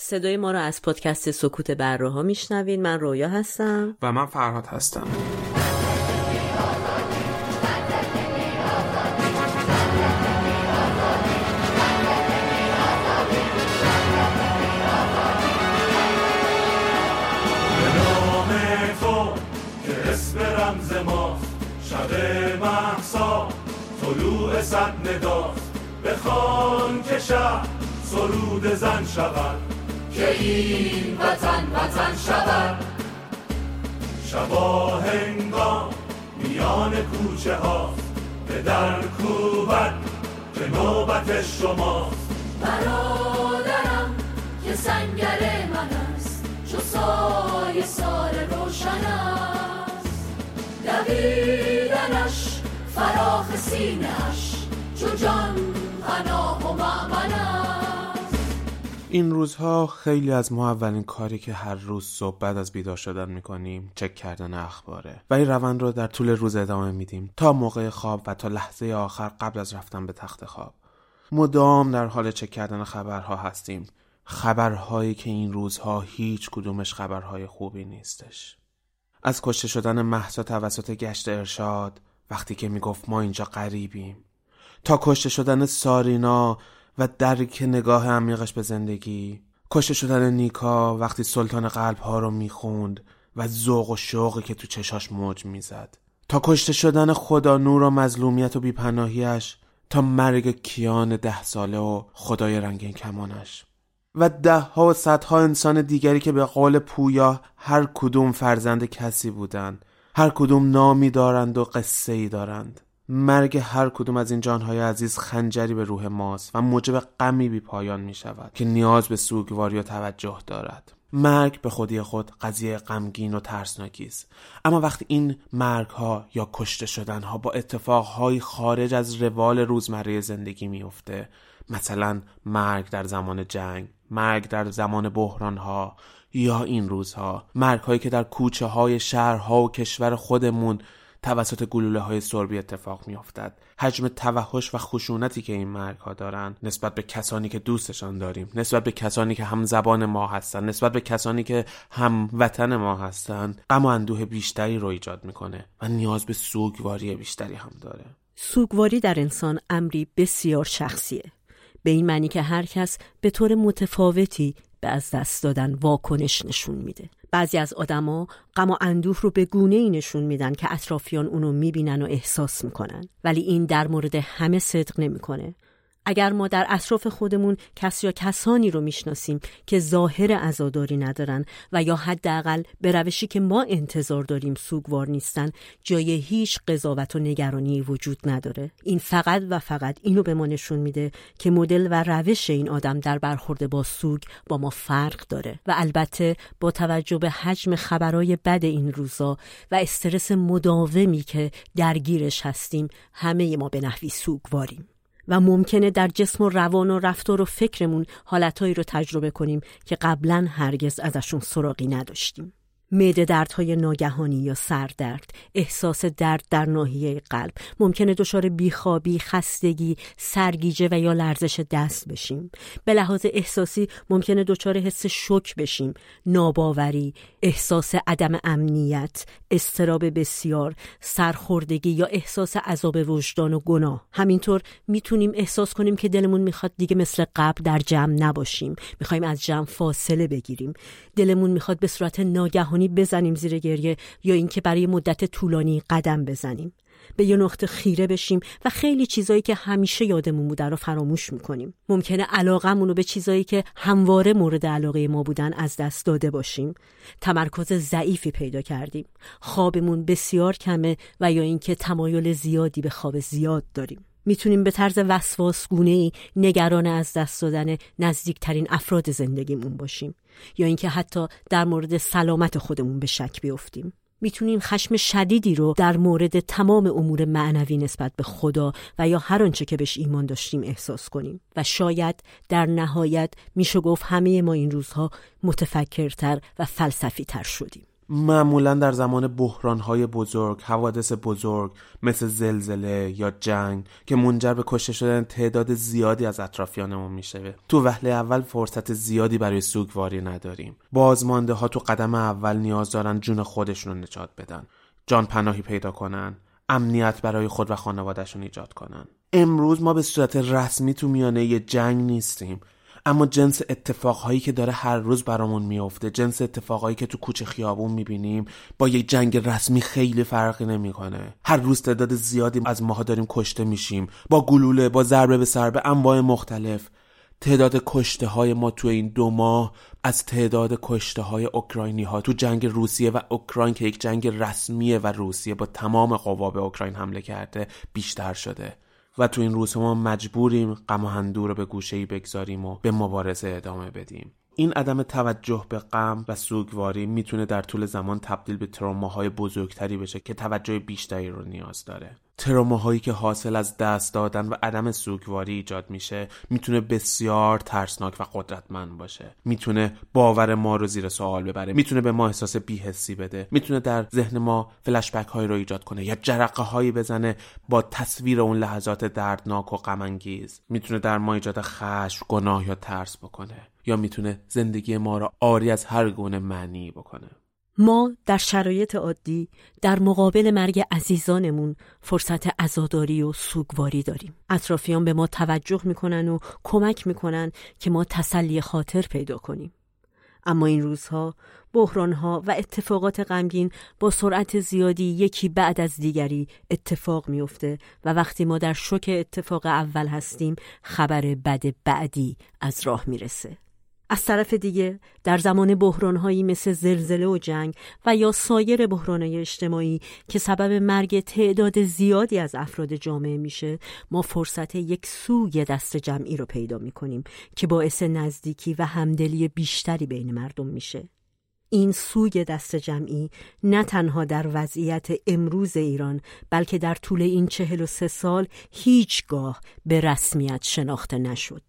صدای ما رو از پادکست سکوت بره‌ها میشنوین. من رویا هستم و من فرهاد هستم. طلوع صد نداست بخوان که شب سرود زن شود، که این وطن وطن شود. شبا هنگام میان کوچه ها به در کوبد که نوبت شما. برادرم که سنگر من است، چو سایه سار روشن است. دویدنش فراخ سینه‌اش چو جان پناه و مأمن است. این روزها خیلی از ما اولین کاری که هر روز صبح بعد از بیدار شدن میکنیم چک کردن اخباره و این روند رو در طول روز ادامه میدیم تا موقع خواب و تا لحظه آخر قبل از رفتن به تخت خواب. مدام در حال چک کردن خبرها هستیم، خبرهایی که این روزها هیچ کدومش خبرهای خوبی نیستش. از کشته شدن مهسا توسط گشت ارشاد وقتی که میگفت ما اینجا غریبیم، تا کشته شدن سارینا و درک نگاه عمیقش به زندگی، کشته شدن نیکا وقتی سلطان قلبها رو میخوند و ذوق و شوقی که تو چشاش موج میزد، تا کشته شدن خدا نور و مظلومیت و بیپناهیش، تا مرگ کیان 10 ساله و خدای رنگین کمانش و دهها و صدها انسان دیگری که به قول پویا هر کدوم فرزند کسی بودن، هر کدوم نامی دارند و قصه ای دارند. مرگ هر کدوم از این جانهای عزیز خنجری به روح ماست و موجب غمی بی پایان می شود که نیاز به سوگواری و توجه دارد. مرگ به خودی خود قضیه غمگین و ترسناکی است، اما وقتی این مرگ ها یا کشته شدن ها با اتفاقهای خارج از روال روزمره زندگی می افته، مثلا مرگ در زمان جنگ، مرگ در زمان بحران ها یا این روزها مرگ هایی که در کوچه های شهرها و کشور خودمون توسط گلوله های سربی اتفاق می افتد، حجم توحش و خشونتی که این مرگ ها دارن نسبت به کسانی که دوستشان داریم، نسبت به کسانی که هم زبان ما هستن، نسبت به کسانی که هم وطن ما هستن، اما اندوه بیشتری رو ایجاد میکنه و نیاز به سوگواری بیشتری هم داره. سوگواری در انسان امری بسیار شخصیه، به این معنی که هر کس به طور متفاوتی به از دست دادن واکنش نشون میده. بعضی از آدما غم و اندوه رو به گونه‌ای نشون میدن که اطرافیان اونو میبینن و احساس میکنن، ولی این در مورد همه صدق نمیکنه. اگر ما در اطراف خودمون کسی یا کسانی رو میشناسیم که ظاهر عزاداری ندارن و یا حداقل به روشی که ما انتظار داریم سوگوار نیستن، جای هیچ قضاوت و نگرانی وجود نداره. این فقط و فقط اینو به ما نشون میده که مدل و روش این آدم در برخورد با سوگ با ما فرق داره و البته با توجه به حجم خبرای بد این روزا و استرس مداومی که درگیرش هستیم، همه ما به نحوی سوگواریم و ممکنه در جسم و روان و رفتار و فکرمون حالتهایی رو تجربه کنیم که قبلا هرگز ازشون سراغی نداشتیم. معده دردهای ناگهانی یا سردرد، احساس درد در ناحیه قلب، ممکنه دچار بیخوابی، خستگی، سرگیجه و یا لرزش دست بشیم. به لحاظ احساسی ممکنه دچار حس شوک بشیم، ناباوری، احساس عدم امنیت، اضطراب بسیار، سرخوردگی یا احساس عذاب وجدان و گناه. همینطور میتونیم احساس کنیم که دلمون میخواد دیگه مثل قبل در جمع نباشیم، میخوایم از جمع فاصله بگیریم، دلمون میخواد به صورت ناگهانی بزنیم زیر گریه یا اینکه برای مدت طولانی قدم بزنیم، به یه نقطه خیره بشیم و خیلی چیزایی که همیشه یادمون بوده رو فراموش میکنیم. ممکنه علاقمون رو به چیزایی که همواره مورد علاقه ما بودن از دست داده باشیم، تمرکز ضعیفی پیدا کردیم، خوابمون بسیار کمه و یا اینکه تمایل زیادی به خواب زیاد داریم. میتونیم به طرز وسواس‌گونه‌ای نگران از دست دادن نزدیکترین افراد زندگیمون باشیم یا اینکه حتی در مورد سلامت خودمون به شک بیفتیم. میتونیم خشم شدیدی رو در مورد تمام امور معنوی نسبت به خدا و یا هر آنچه که بهش ایمان داشتیم احساس کنیم و شاید در نهایت میشه گفت همه ما این روزها متفکرتر و فلسفی‌تر شدیم. معمولا در زمان بحران‌های بزرگ، حوادث بزرگ مثل زلزله یا جنگ که منجر به کشته شدن تعداد زیادی از اطرافیانمون میشه. تو وهله اول فرصت زیادی برای سوگواری نداریم. بازمانده ها تو قدم اول نیاز دارن جون خودشون رو نجات بدن، جان پناهی پیدا کنن، امنیت برای خود و خانوادهشون ایجاد کنن. امروز ما به صورت رسمی تو میانه یه جنگ نیستیم، اما جنس اتفاقهایی که داره هر روز برامون میفته، جنس اتفاقهایی که تو کوچه خیابون میبینیم، با یک جنگ رسمی خیلی فرقی نمیکنه. هر روز تعداد زیادی از ماها داریم کشته میشیم، با گلوله، با ضربه به ضربه، انواع مختلف. تعداد کشته های ما تو این 2 ماه از تعداد کشته های اوکراینی ها تو جنگ روسیه و اوکراین که یک جنگ رسمیه و روسیه با تمام قوا به اوکراین حمله کرده بیشتر شده. و تو این روزها ما مجبوریم غم و اندوه رو به گوشه‌ای بگذاریم و به مبارزه ادامه بدیم. این عدم توجه به غم و سوگواری میتونه در طول زمان تبدیل به تروماهای بزرگتری بشه که توجه بیشتری رو نیاز داره. تروماهایی که حاصل از دست دادن و عدم سوگواری ایجاد میشه میتونه بسیار ترسناک و قدرتمند باشه. میتونه باور ما رو زیر سوال ببره، میتونه به ما احساس بی‌حسی بده، میتونه در ذهن ما فلش بک هایی رو ایجاد کنه یا جرقه هایی بزنه با تصویر اون لحظات دردناک و غم انگیز. میتونه در ما ایجاد خشم، گناه یا ترس بکنه، یا میتونه زندگی ما رو عاری از هر گونه معنی بکنه. ما در شرایط عادی در مقابل مرگ عزیزانمون فرصت عزاداری و سوگواری داریم. اطرافیان به ما توجه میکنن و کمک میکنن که ما تسلی خاطر پیدا کنیم. اما این روزها بحرانها و اتفاقات غمگین با سرعت زیادی یکی بعد از دیگری اتفاق میفته و وقتی ما در شوک اتفاق اول هستیم خبر بد بعدی از راه میرسه. از طرف دیگه در زمان بحران‌هایی مثل زلزله و جنگ و یا سایر بحران‌های اجتماعی که سبب مرگ تعداد زیادی از افراد جامعه میشه، ما فرصت یک سوگ دست جمعی رو پیدا می‌کنیم که باعث نزدیکی و همدلی بیشتری بین مردم میشه. این سوگ دست جمعی نه تنها در وضعیت امروز ایران بلکه در طول این 43 سال هیچگاه به رسمیت شناخته نشد.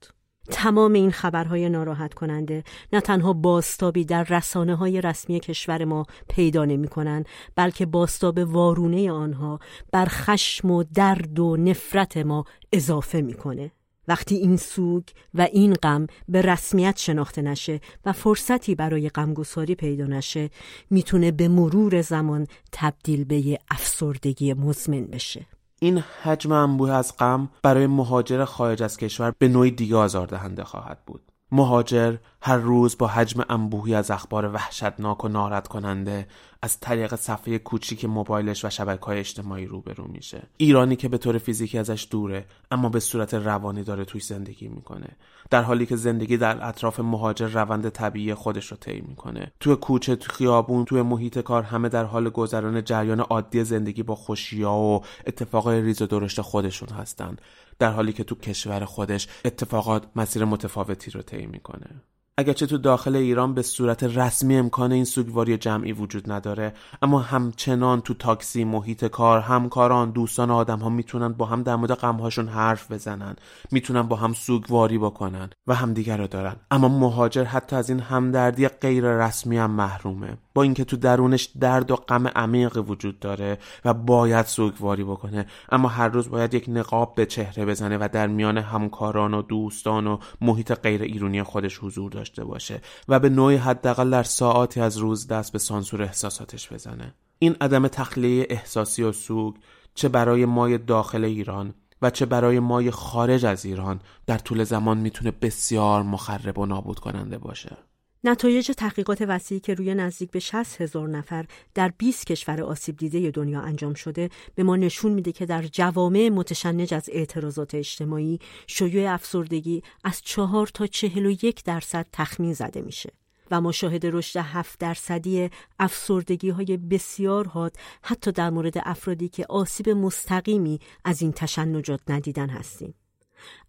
تمام این خبرهای ناراحت کننده نه تنها بازتابی در رسانه‌های رسمی کشور ما پیدا نمی‌کنند، بلکه بازتاب وارونه آنها بر خشم و درد و نفرت ما اضافه می‌کنه. وقتی این سوگ و این غم به رسمیت شناخته نشه و فرصتی برای غمگساری پیدا نشه، میتونه به مرور زمان تبدیل به یه افسردگی مزمن بشه. این حجم انبوه از غم برای مهاجر خارج از کشور به نوعی دیگه آزاردهنده خواهد بود. مهاجر هر روز با حجم انبوهی از اخبار وحشتناک و ناراحت کننده از طریق صفحه کوچیک موبایلش و شبکه‌های اجتماعی روبرو میشه. ایرانی که به طور فیزیکی ازش دوره اما به صورت روانی داره توی زندگی میکنه، در حالی که زندگی در اطراف مهاجر روند طبیعی خودش رو طی میکنه. توی کوچه، توی خیابون، توی محیط کار همه در حال گذران جریان عادی زندگی با خوشی‌ها و اتفاقای ریز و درشت خودشون هستن، در حالی که تو کشور خودش اتفاقات مسیر متفاوتی رو طی میکنه. اگرچه تو داخل ایران به صورت رسمی امکان این سوگواری جمعی وجود نداره، اما همچنان تو تاکسی، محیط کار، همکاران، دوستان آدم‌ها میتونن با هم در مورد غم‌هاشون حرف بزنن، میتونن با هم سوگواری بکنن و همدیگر رو دارن. اما مهاجر حتی از این همدردی غیر رسمی هم محرومه. با اینکه تو درونش درد و غم عمیقی وجود داره و باید سوگواری بکنه، اما هر روز باید یک نقاب به چهره بزنه و در میان همکاران و دوستان و محیط غیر ایرانی خودش حضور داشته باشه و به نوعی حداقل در ساعاتی از روز دست به سانسور احساساتش بزنه. این عدم تخلیه احساسی و سوگ چه برای مای داخل ایران و چه برای مای خارج از ایران در طول زمان میتونه بسیار مخرب و نابود کننده باشه. نتایج تحقیقات وسیعی که روی نزدیک به 60,000 نفر در 20 کشور آسیب دیده دنیا انجام شده به ما نشون میده که در جوامع متشنج از اعتراضات اجتماعی شیوع افسردگی از 4 تا 41% تخمین زده میشه و ما شاهد رشد 7% افسردگی های بسیار حاد حتی در مورد افرادی که آسیب مستقیمی از این تشنجات ندیدن هستیم.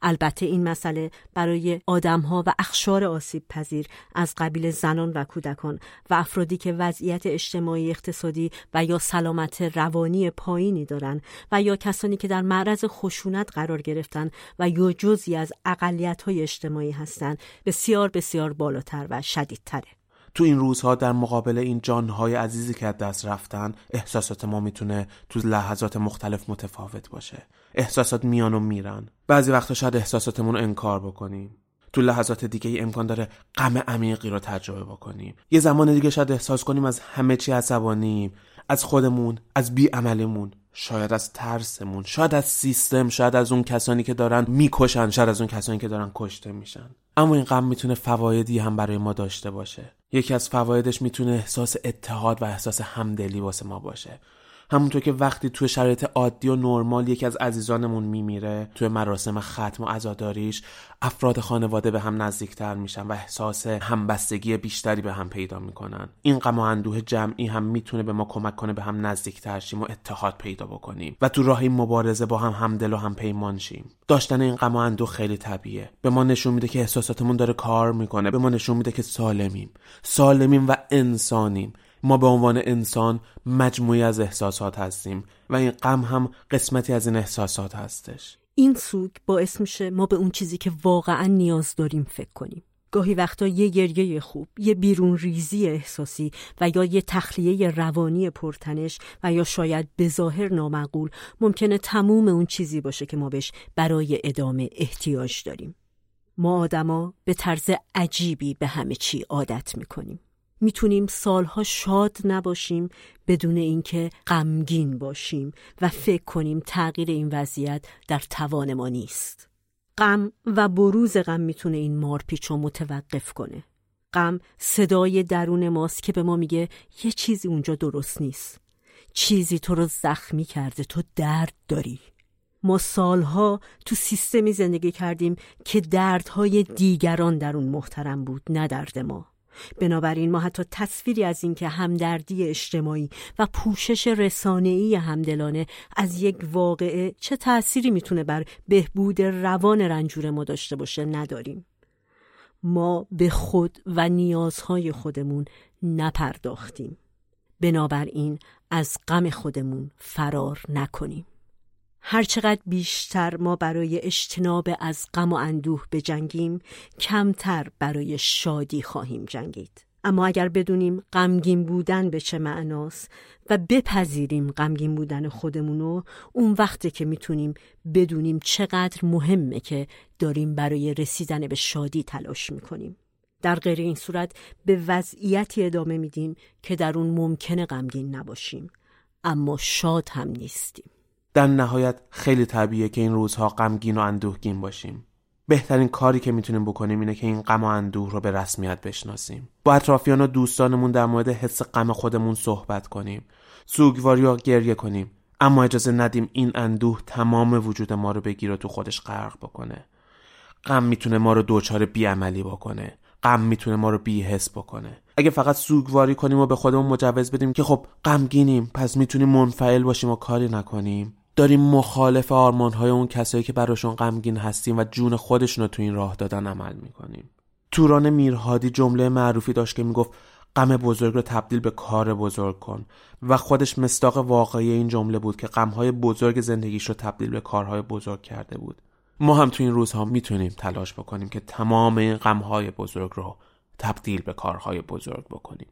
البته این مسئله برای آدم‌ها و اقشار آسیب پذیر از قبیل زنان و کودکان و افرادی که وضعیت اجتماعی، اقتصادی و یا سلامت روانی پایینی دارن و یا کسانی که در معرض خشونت قرار گرفتن و یا جزئی از اقلیت‌های اجتماعی هستن بسیار بالاتر و شدیدتره. تو این روزها در مقابل این جانهای عزیزی که از دست رفتن، احساسات ما میتونه تو لحظات مختلف متفاوت باشه. احساسات میان و میرن. بعضی وقتا شاید احساساتمون رو انکار بکنیم، تو لحظات دیگه ای امکان داره غم عمیقی رو تجربه بکنیم. یه زمان دیگه شاید احساس کنیم از همه چی عصبانیم، از خودمون، از بی‌عملیمون، شاید از ترسمون، شاید از سیستم، شاید از اون کسانی که دارن میکشن، شاید از اون کسانی که دارن کشته میشن. اما این غم میتونه فوایدی هم برای ما داشته باشه. یکی از فوایدش میتونه احساس اتحاد و احساس همدلی واسه ما باشه. همونطور که وقتی توی شرایط عادی و نرمال یکی از عزیزانمون میمیره، توی مراسم ختم و عزاداریش افراد خانواده به هم نزدیکتر میشن و احساس همبستگی بیشتری به هم پیدا میکنن. این غم و اندوه جمعی هم میتونه به ما کمک کنه به هم نزدیکتر شیم و اتحاد پیدا بکنیم و تو راهی مبارزه با هم همدل و هم پیمان شیم. داشتن این غم و اندوه خیلی طبیعیه. به ما نشون میده که احساساتمون داره کار میکنه، به ما نشون میده که سالمیم و انسانیم. ما به عنوان انسان مجموعی از احساسات هستیم و این غم هم قسمتی از این احساسات هستش. این سوگ باعث میشه ما به اون چیزی که واقعا نیاز داریم فکر کنیم. گاهی وقتا یه گریه خوب، یه بیرون ریزی احساسی و یا یه تخلیه روانی پرتنش و یا شاید به ظاهر نامعقول ممکنه تموم اون چیزی باشه که ما بهش برای ادامه احتیاج داریم. ما آدما به طرز عجیبی به همه چی عادت میکنیم. میتونیم سالها شاد نباشیم بدون اینکه غمگین باشیم و فکر کنیم تغییر این وضعیت در توان ما نیست. غم و بروز غم میتونه این مارپیچو متوقف کنه. غم صدای درون ماست که به ما میگه یه چیزی اونجا درست نیست. چیزی تو رو زخمی کرده، تو درد داری. ما سالها تو سیستمی زندگی کردیم که دردهای دیگران در اون محترم بود، نه درد ما. بنابراین ما حتی تصویری از این که همدردی اجتماعی و پوشش رسانه‌ای همدلانه از یک واقعه چه تأثیری میتونه بر بهبود روان رنجور ما داشته باشه نداریم. ما به خود و نیازهای خودمون نپرداختیم. بنابراین از غم خودمون فرار نکنیم. هرچقدر بیشتر ما برای اجتناب از غم و اندوه بجنگیم، کمتر برای شادی خواهیم جنگید. اما اگر بدونیم غمگین بودن به چه معناست و بپذیریم غمگین بودن خودمونو، اون وقته که میتونیم بدونیم چقدر مهمه که داریم برای رسیدن به شادی تلاش میکنیم. در غیر این صورت به وضعیتی ادامه میدیم که در اون ممکنه غمگین نباشیم، اما شاد هم نیستیم. در نهایت خیلی طبیعیه که این روزها غمگین و اندوهگین باشیم. بهترین کاری که میتونیم بکنیم اینه که این غم و اندوه رو به رسمیت بشناسیم. با اطرافیان و دوستانمون در مورد حس غم خودمون صحبت کنیم. سوگواری و گریه کنیم. اما اجازه ندیم این اندوه تمام وجود ما رو بگیره و تو خودش غرق بکنه. غم میتونه ما رو دوچار بی‌عملی بکنه. غم میتونه ما رو بی‌حس بکنه. اگه فقط سوگواری کنیم و به خودمون مجوز بدیم که خب غمگینیم، پس میتونیم منفعل باشیم و کاری نکنیم، داریم مخالف آرمان‌های اون کسایی که براشون غمگین هستیم و جون خودشون رو تو این راه دادن عمل میکنیم. توران میرهادی جمله معروفی داشت که میگفت غم بزرگ رو تبدیل به کار بزرگ کن و خودش مصداق واقعی این جمله بود که غم‌های بزرگ زندگیش رو تبدیل به کارهای بزرگ کرده بود. ما هم تو این روزها میتونیم تلاش بکنیم که تمام این غم‌های بزرگ رو تبدیل به کارهای بزرگ بکنیم.